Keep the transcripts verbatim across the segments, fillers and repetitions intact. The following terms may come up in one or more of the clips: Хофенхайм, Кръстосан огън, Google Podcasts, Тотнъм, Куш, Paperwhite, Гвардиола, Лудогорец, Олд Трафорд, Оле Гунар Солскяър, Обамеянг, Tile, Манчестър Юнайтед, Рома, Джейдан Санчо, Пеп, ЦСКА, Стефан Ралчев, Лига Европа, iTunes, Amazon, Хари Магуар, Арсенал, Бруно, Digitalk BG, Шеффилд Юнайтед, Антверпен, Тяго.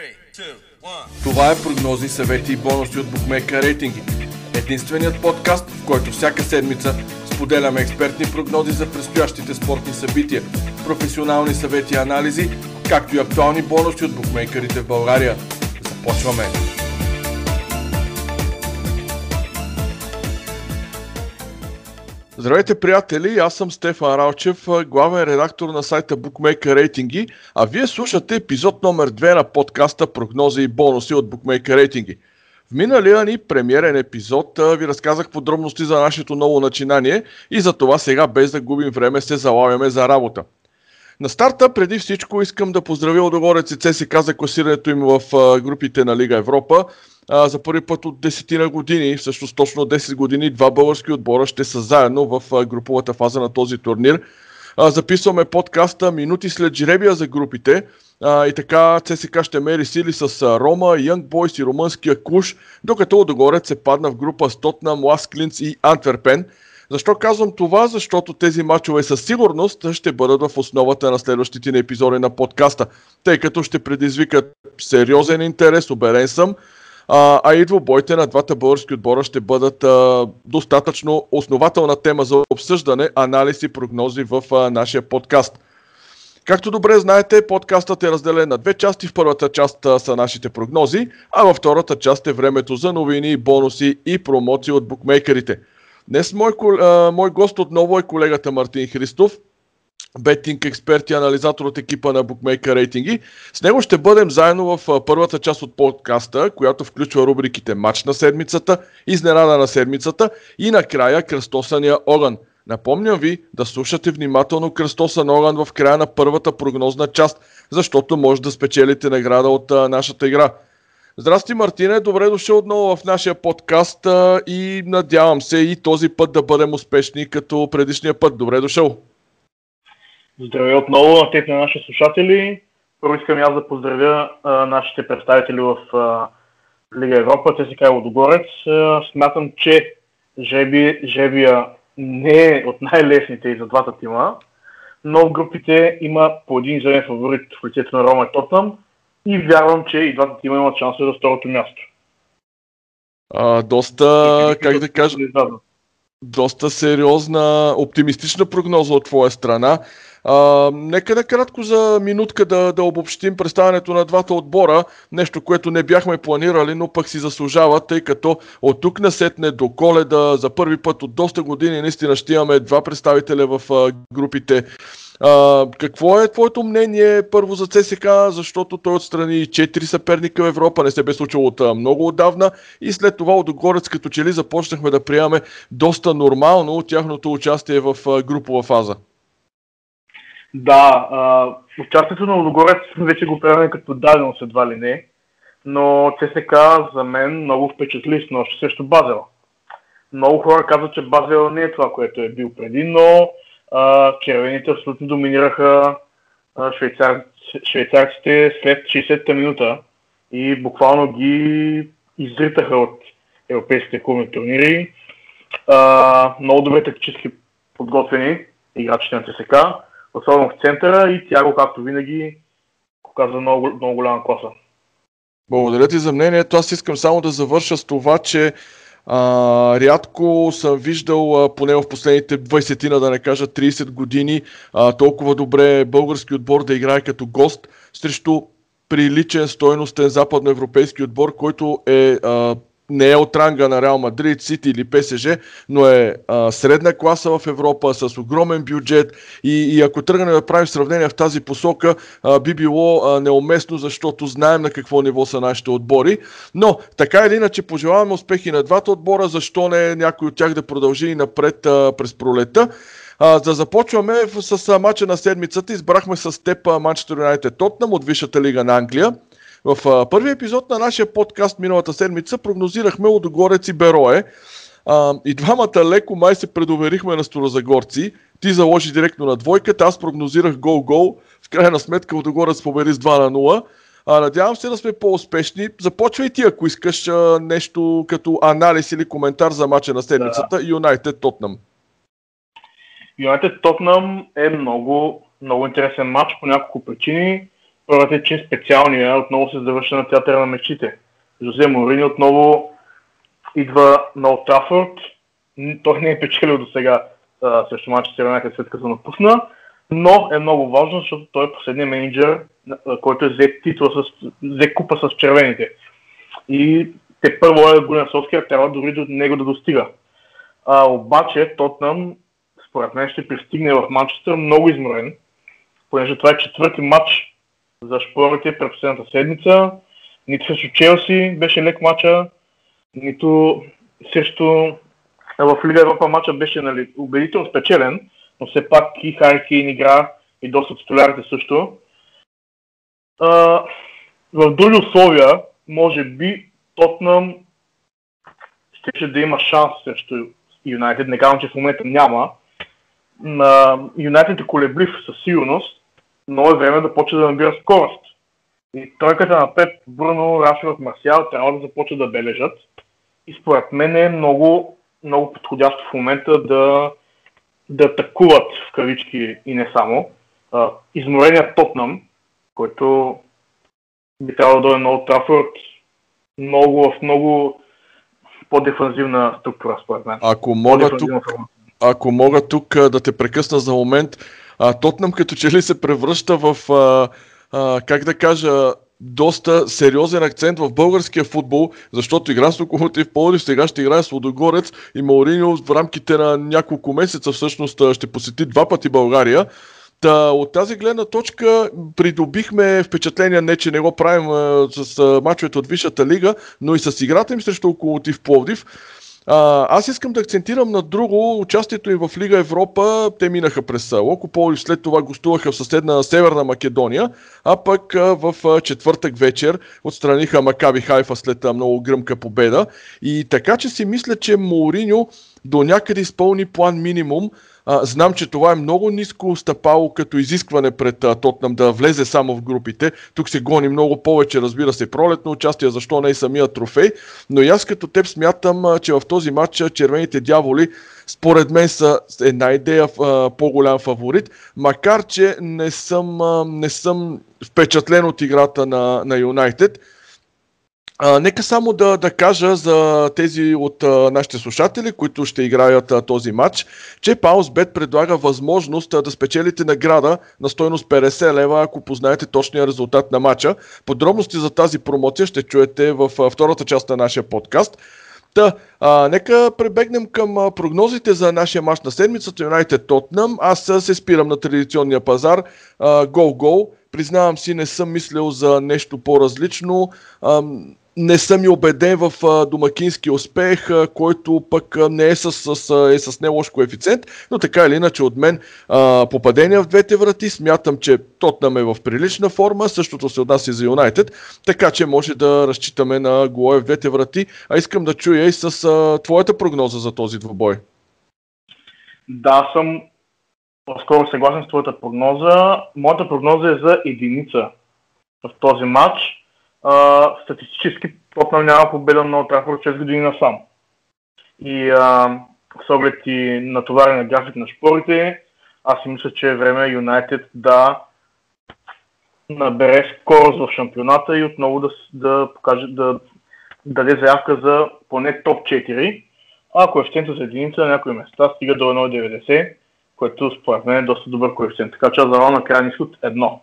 три, два, едно. Това е прогнозни съвети и бонуси от Bookmaker Ratings. Единственият подкаст, в който всяка седмица споделяме експертни прогнози за предстоящите спортни събития, професионални съвети и анализи, както и актуални бонуси от букмейкерите в България. Започваме! Здравейте, приятели! Аз съм Стефан Ралчев, главен редактор на сайта Bookmaker Ratings, а вие слушате епизод номер две на подкаста Прогнози и бонуси от Bookmaker Ratings. В миналия ни премиерен епизод ви разказах подробности за нашето ново начинание и за това сега, без да губим време, се залавяме за работа. На старта, преди всичко, искам да поздравя ОДОГОРЕЦ и ЦСК за класирането им в групите на Лига Европа. За първи път от десетина години, всъщност точно десет години, два български отбора ще са заедно в груповата фаза на този турнир. Записваме подкаста минути след жребия за групите и така ЦСК ще мери сили с Рома, Йънг Бойс и румънския Куш, докато Лудогорец се падна в група с Тотнъм, Ласк Линц и Антверпен. Защо казвам това? Защото тези мачове със сигурност ще бъдат в основата на следващите ни епизоди на подкаста, тъй като ще предизвикат сериозен интерес, убеден съм, а, а и двубоите на двата български отбора ще бъдат а, достатъчно основателна тема за обсъждане, анализ и прогнози в а, нашия подкаст. Както добре знаете, подкастът е разделен на две части. В първата част а, са нашите прогнози, а във втората част е времето за новини, бонуси и промоции от букмейкерите. Днес мой, а, мой гост отново е колегата Мартин Христов, бетинг експерт и анализатор от екипа на Bookmaker Ratings. С него ще бъдем заедно в първата част от подкаста, която включва рубриките Мач на седмицата, Изненада на седмицата и накрая Кръстосания огън. Напомням ви да слушате внимателно Кръстосан огън в края на първата прогнозна част, защото може да спечелите награда от а, нашата игра. Здрасти, Мартине, добре дошъл отново в нашия подкаст а, и надявам се и този път да бъдем успешни като предишния път. Добре дошъл! Здравей отново на тези на наши слушатели. Първо искам аз да поздравя а, нашите представители в а, Лига Европа, ЦСКА и Лудогорец. А, смятам, че жеби, жебия не е от най-лесните и за двата тима, но в групите има по един зелен фаворит в лицето на Рома и Тотнъм и вярвам, че и двата тима имат шансове за второто място. А, доста, как да кажа, доста сериозна, оптимистична прогноза от твоя страна. А, нека да кратко за минутка да, да обобщим представянето на двата отбора, нещо, което не бяхме планирали, но пък си заслужава, тъй като от тук насетне до Коледа за първи път от доста години наистина ще имаме два представителя в а, групите. А, какво е твоето мнение първо за ЦСК, защото той отстрани четири съперника в Европа, не се бе случило от а, много отдавна и след това Лудогорец като че ли започнахме да приемаме доста нормално тяхното участие в а, групова фаза? Да, а, участието на Лудогорец вече го приемаме като даденост едва ли не, но ЦСК за мен много впечатли снощи срещу Базел. Много хора казват, че Базел не е това, което е бил преди, но а, червените абсолютно доминираха а, швейцар... швейцарците след шейсетата минута и буквално ги изритаха от европейските клубни турнири. А, много добре тактически подготвени играчите на ЦСК, особено в центъра, и Тяго, както винаги, показва много, много голяма класа. Благодаря ти за мнението. Аз искам само да завърша с това, че а, рядко съм виждал, а, поне в последните двайсетина, да не кажа трийсет години, а, толкова добре български отбор да играе като гост срещу приличен стойностен западноевропейски отбор, който е... А, не е от ранга на Реал Мадрид, Сити или ПСЖ, но е а, средна класа в Европа, с огромен бюджет и, и ако тръгнем да правим сравнение в тази посока, а, би било а, неуместно, защото знаем на какво ниво са нашите отбори. Но така или иначе пожелаваме успехи на двата отбора, защо не някой от тях да продължи и напред а, през пролета. А, да започваме с а, матча на седмицата. Избрахме с теб Манчестър Юнайтед Тотнъм от Висшата лига на Англия. В първия епизод на нашия подкаст миналата седмица прогнозирахме Лудогорец и Берое. А, и двамата леко май се предоверихме на старозагорци. Ти заложи директно на двойката, аз прогнозирах гол-гол. В крайна сметка Лудогорец победи с два на нула. А, надявам се да сме по-успешни. Започвай ти, ако искаш а, нещо като анализ или коментар за матча на седмицата. Юнайтед Тотнъм. Юнайтед Тотнъм е много, много интересен матч по няколко причини. Първът е, че специалния отново се завършва на театъра на мечите. Жозе Морини отново идва на Олд Трафорд. Той не е печелил до сега срещу Манчестър Юнайтед, след като напусна, но е много важно, защото той е последният менеджер, който е взе титла с, взе купа с червените. И те първо е Гунасовския, трябва дори до него да достига. А, обаче Тотнъм, според мен, ще пристигне в Манчестър много изморен, понеже това е четвърти матч за шпорите през последната седмица. Нито срещу Челси беше лек матча, нито срещу в Лига Европа матча беше, нали, убедително спечелен, но все пак и Харкин игра и доста от столярите също. А, в други условия, може би, Тотнъм ще да има шанс срещу Юнайтед. Не казвам, че в момента няма. Юнайтед е колеблив със сигурност, но е време да почне да набира скорост. И тройката на Пеп, Бруно, Рашфорд, Марсиал трябва да започне да бележат. И според мен е много, много подходящо в момента да, да атакуват в кавички и не само. Измореният Тотнъм, който би трябвало да дойде на Олд Трафорд много в много по-дефанзивна структура, според мен. Ако мога, тук, ако мога тук да те прекъсна за момент, Тотнъм като че ли се превръща в, а, а, как да кажа, доста сериозен акцент в българския футбол, защото игра с Локомотив Пловдив, сега ще играе с Лудогорец и Мауриньо в рамките на няколко месеца всъщност ще посети два пъти България. Та, от тази гледна точка придобихме впечатление, не че не го правим а, с а, мачовете от Висшата лига, но и с играта им срещу Локомотив Пловдив. А, аз искам да акцентирам на друго, участието им в Лига Европа. Те минаха през Локо Пловдив, след това гостуваха в съседна Северна Македония, а пък а, в а, четвъртък вечер отстраниха Макаби Хайфа след а, много гръмка победа. И така, че си мисля, че Мауриньо до някъде изпълни план минимум. А, знам, че това е много ниско стъпало като изискване пред а, Тотнъм да влезе само в групите. Тук се гони много повече, разбира се, пролетно участие, защо не и самия трофей. Но и аз като теб смятам, а, че в този матч а, червените дяволи според мен са една идея а, по-голям фаворит, макар че не съм, а, не съм впечатлен от играта на Юнайтед. А, нека само да, да кажа за тези от а, нашите слушатели, които ще играят а, този матч, че Pause Bet предлага възможност а, да спечелите награда на стойност петдесет лева, ако познаете точния резултат на матча. Подробности за тази промоция ще чуете в а, втората част на нашия подкаст. Та, а, нека прибегнем към а, прогнозите за нашия матч на седмицата Юнайтед Тотнъм. Аз а, се спирам на традиционния пазар. Гол-гол. Признавам си, не съм мислил за нещо по-различно. А, Не съм и убеден в домакински успех, който пък не е с, с, е с не лош коефициент, но така или иначе от мен а, попадения в двете врати. Смятам, че Тотнъм е в прилична форма, същото се отнася за Юнайтед, така че може да разчитаме на голове в двете врати. А искам да чуя и с а, твоята прогноза за този двубой. Да, съм по-скоро съгласен с твоята прогноза. Моята прогноза е за единица в този матч. Uh, статистически Тотнъм няма победа на Олд Трафорд шест години насам. И uh, с оглед и натоварен график на шпорите, аз си мисля, че е време Юнайтед да набере скорост в шампионата и отново да, да, покаже, да, да даде заявка за поне топ четири. А коефициента за единица на някои места стига до едно цяло деветдесет, което според мен е доста добър коефициент. Така че аз давам на крайния изход едно.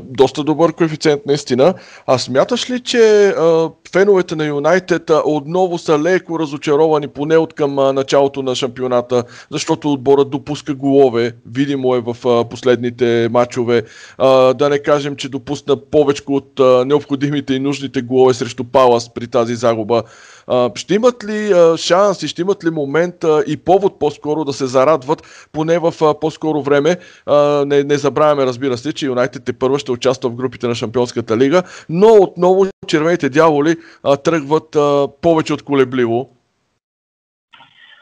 Доста добър коефициент наистина. А смяташ ли, че а, феновете на Юнайтед отново са леко разочаровани, поне от към а, началото на шампионата, защото отборът допуска голове, видимо е в а, последните матчове. А, да не кажем, че допусна повече от а, необходимите и нужните голове срещу Палас при тази загуба. А, ще имат ли а, шанс и ще имат ли момент а, и повод по-скоро да се зарадват, поне в а, по-скоро време? А, не, не забравяме, разбира се, че Юнайтед първо ще участва в групите на Шампионската лига, но отново червените дяволи а, тръгват а, повече от колебливо.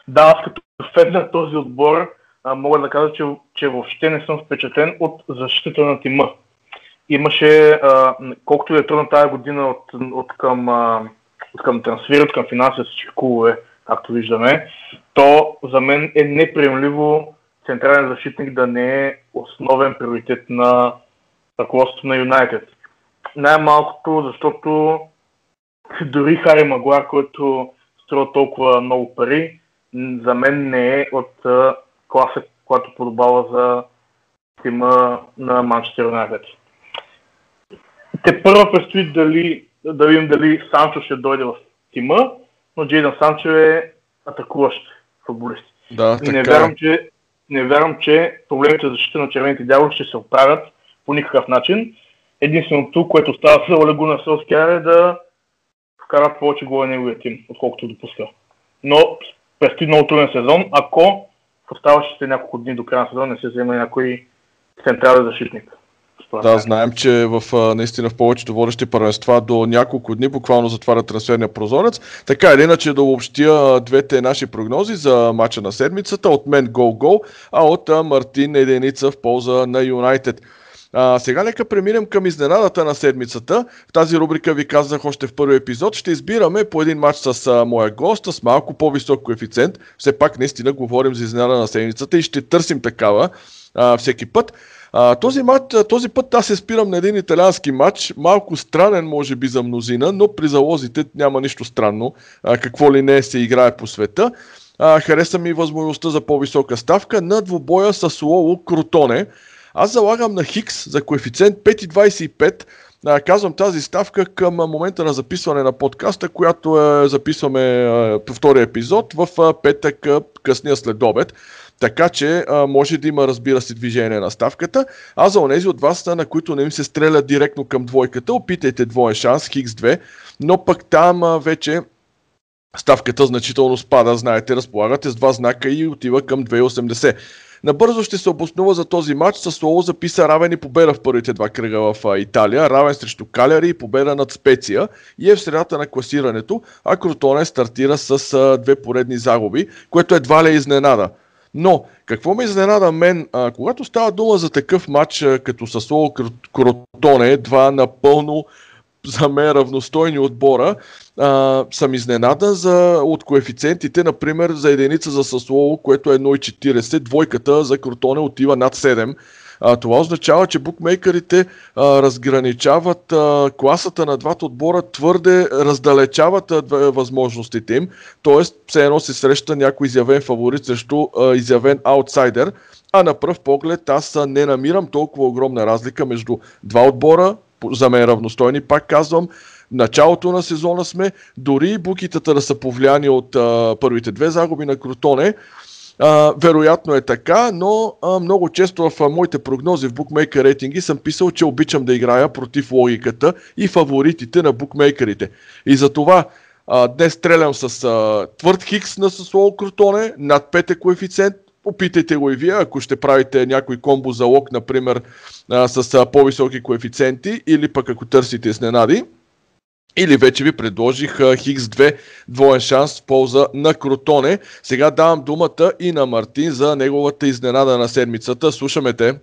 Да, аз като фен на този отбор а, мога да кажа, че, че въобще не съм впечатлен от защитата на тима. Имаше, а, колкото е трудна тази година от, от, към, а, от към трансфери, от към финанси с чекулове, както виждаме, то за мен е неприемливо централен защитник да не е основен приоритет на ръководството на Юнайтед. Най-малкото, защото дори Хари Магуар, който струва толкова много пари, за мен не е от класа, която подобава за тима на Манчестър Юнайтед. Те първо предстои дали, да видим дали Санчо ще дойде в тима, но Джейдан Санчо е атакуващ футболист. Да, и не вярвам, че, не вярвам, че проблемите за защита на червените дяволи ще се оправят по никакъв начин. Единственото, което става за Оле Гунар Солскяър, е да вкарат повече гола неговия тим, отколкото допуска. Но предстои много труден сезон, ако в оставащите няколко дни до края на сезона не се вземе някой централен защитник. Да, знаем, че в, наистина в повечето водещи първенства до няколко дни буквално затваря трансферния прозорец. Така или иначе да обобщя двете наши прогнози за мача на седмицата. От мен гол-гол, а от Мартин единица в полза на Юнайтед. А, сега нека преминем към изненадата на седмицата. В тази рубрика ви казах още в първи епизод. Ще избираме по един матч с а, моя гост, с малко по-висок коефициент. Все пак наистина говорим за изненада на седмицата и ще търсим такава а, всеки път. А, този, мат, този път аз се спирам на един италиански матч, малко странен може би за мнозина, но при залозите няма нищо странно, а, какво ли не се играе по света. А, хареса ми възможността за по-висока ставка на двубоя с Лолу Кротоне. Аз залагам на Хикс за коефициент пет цяло двадесет и пет. А, казвам тази ставка към момента на записване на подкаста, която е, записваме по втория епизод в а, петък а, късния следобед. Така че а, може да има, разбира се, движение на ставката. А за онези от вас, на които не им се стреля директно към двойката, опитайте двоен шанс, Хикс две, но пък там а, вече ставката значително спада. Знаете, разполагате с два знака и отива към две цяло осемдесет. Набързо ще се обоснува за този матч. Сосоу записа равен и победа в първите два кръга в Италия. Равен срещу Каляри и победа над Специя. И е в средата на класирането, а Кротоне стартира с а, две поредни загуби, което едва ли е изненада. Но какво ме изненада мен, а, когато става дума за такъв матч а, като Сосоу Кротоне, два напълно за мен равностойни отбора, а, съм изненадан за, от коефициентите, например за единица за Сосоу, което е едно цяло четиридесет, двойката за Кротоне отива над седем. А, това означава, че букмейкерите а, разграничават а, класата на двата отбора, твърде раздалечават а, възможностите им, т.е. все едно се среща някой изявен фаворит срещу а, изявен аутсайдер, а на пръв поглед аз а, не намирам толкова огромна разлика между два отбора, за мен равностойни, пак казвам, началото на сезона сме, дори букитата да са повлияни от а, първите две загуби на Кротоне. Uh, вероятно е така, но uh, много често в uh, моите прогнози в Bookmaker Ratings съм писал, че обичам да играя против логиката и фаворитите на букмейкерите. И затова uh, днес стрелям с uh, твърд Хикс на Сосоу Кротоне, над пет коефициент. Опитайте го и вие, ако ще правите някой комбо залог, например uh, с uh, по-високи коефициенти, или пък ако търсите изненади. Или вече ви предложих Хикс две, двоен шанс в полза на Кротоне. Сега давам думата и на Мартин за неговата изненада на седмицата. Слушаме те.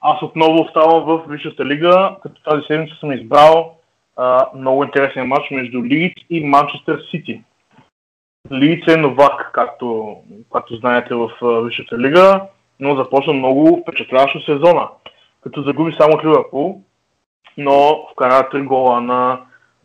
Аз отново оставам в Висшата лига, като тази седмица съм избрал а, много интересен матч между Лийдс и Манчестър Сити. Лийдс е новак, както, както знаете, в Висшата лига, но започна много впечатляващо сезона, като загуби само от Ливърпул, но вкара три гола на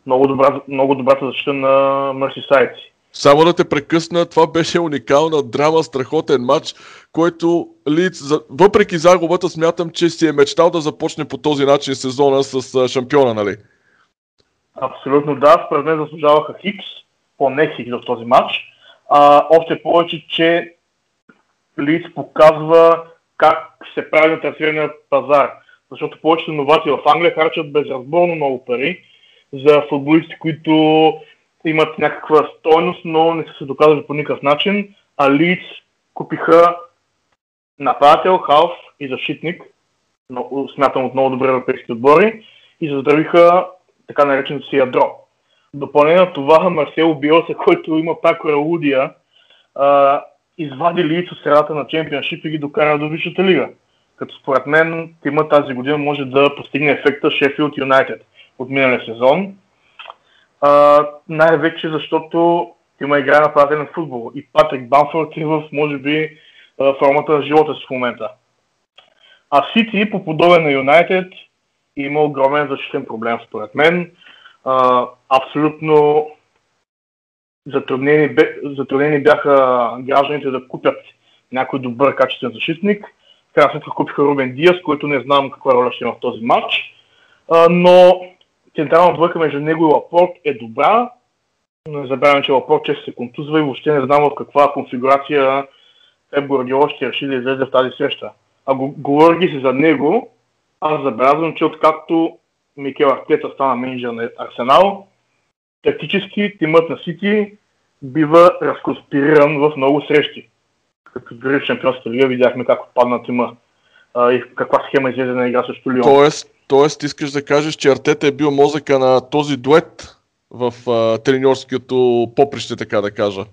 много, добра, много добрата защита на Мерсисайд. Само да те прекъсна, това беше уникална драма, страхотен матч, който Лийдс, въпреки загубата, смятам, че си е мечтал да започне по този начин сезона с шампиона, нали? Абсолютно да, според мен заслужаваха Хикс, поне Хикс в този матч. А, още повече, че Лийдс показва как се прави на трансферния пазар. Защото повечето новаци в Англия харчат безразборно много пари за футболисти, които имат някаква стойност, но не са се доказали по никакъв начин. А Лийдс купиха нападател, халф и защитник, но смятам от много добре европейските отбори, и заздравиха така нареченото си ядро. Допълнение на това, Марсиал Биоса, който има пак релудия, извади Лийдс от средата на чемпионшип и ги докара до Висшата лига. Като според мен тима тази година може да постигне ефекта Шеффилд Юнайтед от миналия сезон. А, най-вече защото тима играе на правилен футбол и Патрик Бамфорд е в, може би, формата на живота си в момента. А Сити, по подобие на Юнайтед, има огромен защитен проблем според мен. А, абсолютно затруднени, затруднени бяха гражданите да купят някой добър качествен защитник. В крайна сметка купиха Рубен Диас, който не знам каква роля ще има в този матч. А, но централна двойка между него и Лапорт е добра. Не забравям, че Лапорт често се контузва и въобще не знам в каква конфигурация Пеп Гвардиола ще реши да излезе в тази среща. А говори се за него, аз забелязвам, че откакто Микел Артета стана менеджер на Арсенал, тактически тимът на Сити бива разконспириран в много срещи. Като дори в Шампионската лига видяхме как отпадна тима а, и каква схема излезе на игра срещу Лион. Тоест, тоест искаш да кажеш, че Артета е бил мозъка на този дует в а, треньорското поприще, така да кажа.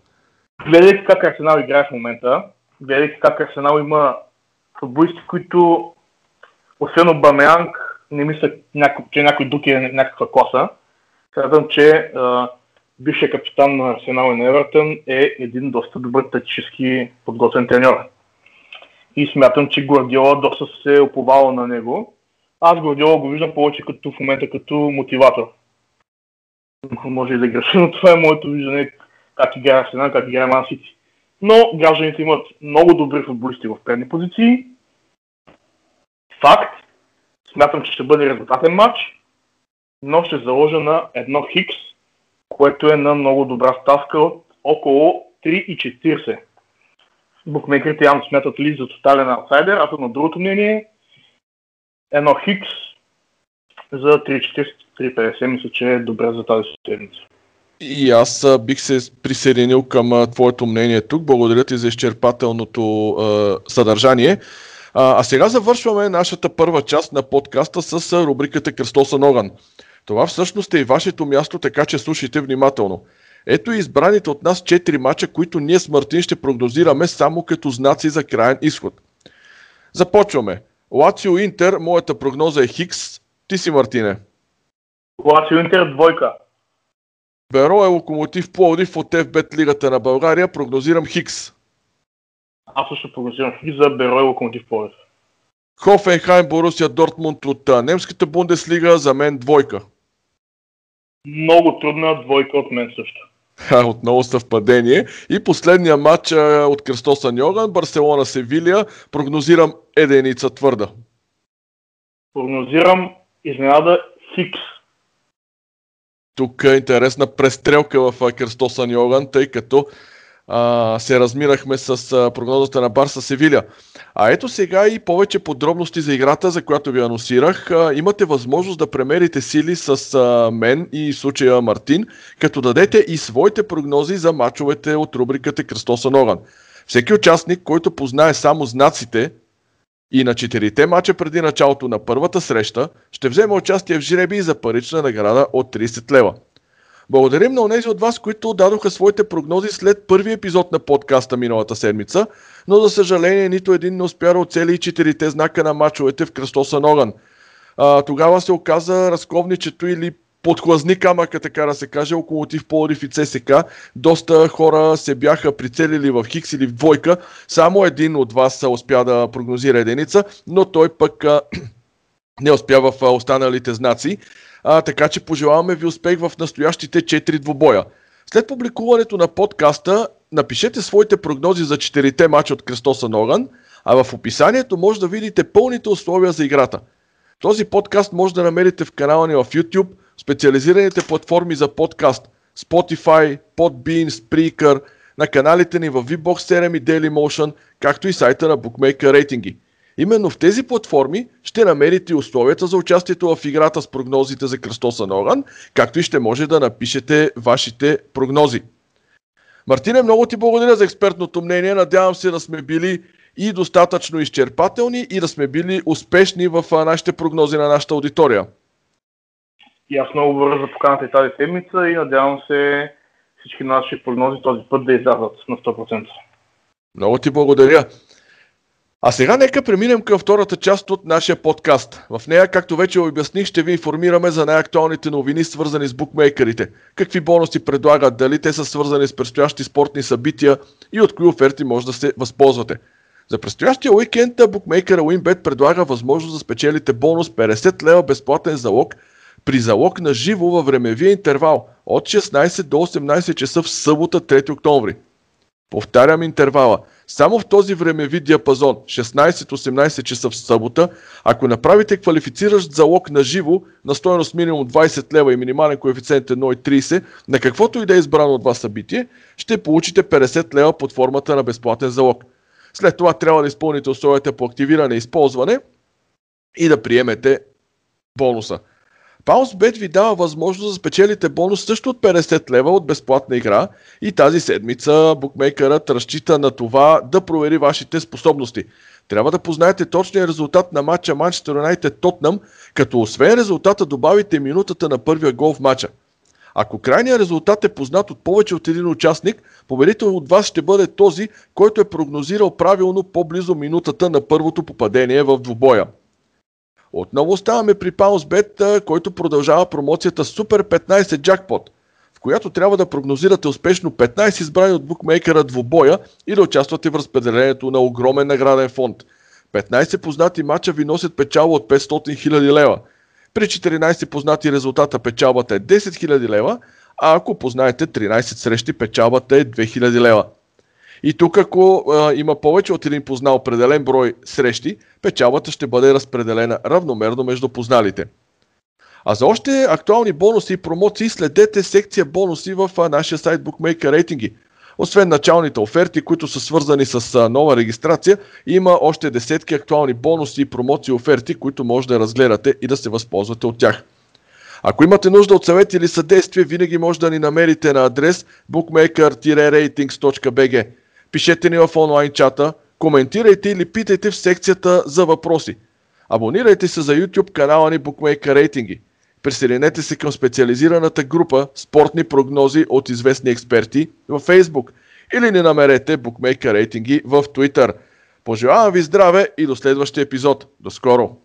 Гледайки как Арсенал играе в момента, гледайки как Арсенал има футболисти, които освен Обамеянг не мисля, че някой друг е някаква класа. Казвам, че бившият капитан на Арсенал и на Евертън е един доста добър тактически подготвен треньор. И смятам, че Гвардиола доста се оповава на него. Аз Гвардиола го виждам повече като в момента като мотиватор. Може и да греша, но това е моето виждане как играе Арсенал, как играе Ман Сити. Но гражданите имат много добри футболисти в предни позиции. Факт. Смятам, че ще бъде резултатен матч, но ще заложа на едно хикс, което е на много добра ставка от около три цяло и четиридесет. Букмекерите явно смятат Лийдс за тотален аутсайдер, а то на другото мнение едно хикс за три цяло и четиридесет до три цяло и петдесет мисля, че е добре за тази седмица. И аз бих се присъединил към твоето мнение тук. Благодаря ти за изчерпателното е, съдържание. А, а сега завършваме нашата първа част на подкаста с рубриката Кръстосан огън. Това всъщност е и вашето място, така че слушайте внимателно. Ето и избраните от нас четири мача, които ние с Мартин ще прогнозираме само като знаци за краен изход. Започваме. Лацио Интер, моята прогноза е хикс. Ти си, Мартине. Лацио Интер двойка. Берое Локомотив Пловдив от ФБет Лигата на България, прогнозирам хикс. Аз също прогнозирам хикс за Берое Локомотив Пловдив. Хофенхайм Борусия Дортмунд от немската Бундеслига, за мен двойка. Много трудна двойка от мен също. Ха, отново съвпадение. И последния матч от Кръстосан Йоган, Барселона Севилия, прогнозирам единица твърда. Прогнозирам изненада хикс. Тук е интересна престрелка в Кръстосан Йоган, тъй като а, се размирахме с а, прогнозата на Барса Севиля. А ето сега и повече подробности за играта, за която ви анонсирах. А, имате възможност да премерите сили с а, мен и случая Мартин, като дадете и своите прогнози за мачовете от рубриката Кръстосан огън. Всеки участник, който познае само знаците и на четирите мача преди началото на първата среща, ще вземе участие в жребий за парична награда от тридесет лева. Благодарим на онези от вас, които дадоха своите прогнози след първи епизод на подкаста миналата седмица, но за съжаление нито един не успя да оцели и четирите знака на мачовете в Кръстосан огън. А, тогава се оказа разковничето или подхлъзни камъка, така да се каже, Локомотив Пловдив и ЦСК. Доста хора се бяха прицелили в хикс или в двойка. Само един от вас успя да прогнозира единица, но той пък а, не успя в останалите знаци. А, така че пожелаваме ви успех в настоящите четири двубоя. След публикуването на подкаста напишете своите прогнози за четирите мача от Кръстосан огън, а в описанието може да видите пълните условия за играта. Този подкаст може да намерите в канала ни в YouTube, специализираните платформи за подкаст Spotify, Podbean, Spreaker, на каналите ни в ви бокс седем и Dailymotion, както и сайта на Bookmaker Ratings. Именно в тези платформи ще намерите условията за участието в играта с прогнозите за Кръстосан огън, както и ще може да напишете вашите прогнози. Мартине, много ти благодаря за експертното мнение. Надявам се да сме били и достатъчно изчерпателни и да сме били успешни в нашите прогнози на нашата аудитория. И аз много благодаря за поканата и тази седмица и надявам се всички наши прогнози този път да излязат на сто процента. Много ти благодаря. А сега нека преминем към втората част от нашия подкаст. В нея, както вече обясних, ще ви информираме за най-актуалните новини, свързани с букмейкерите. Какви бонуси предлагат, дали те са свързани с предстоящи спортни събития и от кои оферти може да се възползвате. За предстоящия уикенд букмейкера WinBet предлага възможност да спечелите бонус петдесет лева безплатен залог при залог на живо във времевия интервал от шестнайсет до осемнайсет часа в събота, трети октомври. Повтарям интервала. Само в този времеви диапазон, шестнайсет до осемнайсет часа в събота, ако направите квалифициращ залог на живо на стойност минимум двайсет лева и минимален коефициент едно цяло и трийсет на каквото и да е избрано от вас събитие, ще получите петдесет лева под формата на безплатен залог. След това трябва да изпълните условията по активиране и използване и да приемете бонуса. Pause Bet ви дава възможност да спечелите бонус също от петдесет лева от безплатна игра и тази седмица букмейкърът разчита на това да провери вашите способности. Трябва да познаете точния резултат на матча Манчестър Юнайтед Тотнъм, като освен резултата добавите минутата на първия гол в матча. Ако крайният резултат е познат от повече от един участник, победител от вас ще бъде този, който е прогнозирал правилно по-близо минутата на първото попадение в двубоя. Отново оставаме при Pause Bet, който продължава промоцията Super петнайсет Jackpot, в която трябва да прогнозирате успешно петнайсет избрани от букмейкера двубоя и да участвате в разпределението на огромен награден фонд. петнайсет познати матча ви носят печалба от петстотин хиляди лева. При четиринайсет познати резултата печалбата е десет хиляди лева, а ако познаете тринайсет срещи печалбата е две хиляди лева. И тук ако а, има повече от един познал определен брой срещи, печалбата ще бъде разпределена равномерно между позналите. А за още актуални бонуси и промоции следете секция бонуси в а, нашия сайт Bookmaker Ratings. Освен началните оферти, които са свързани с а, нова регистрация, има още десетки актуални бонуси и промоции оферти, които може да разгледате и да се възползвате от тях. Ако имате нужда от съвет или съдействие, винаги може да ни намерите на адрес bookmaker ratings точка би джи. Пишете ни в онлайн чата, коментирайте или питайте в секцията за въпроси. Абонирайте се за YouTube канала ни Bookmaker Ratings. Присъединете се към специализираната група Спортни прогнози от известни експерти във Facebook или ни намерете Bookmaker Ratings в Twitter. Пожелавам ви здраве и до следващия епизод. До скоро!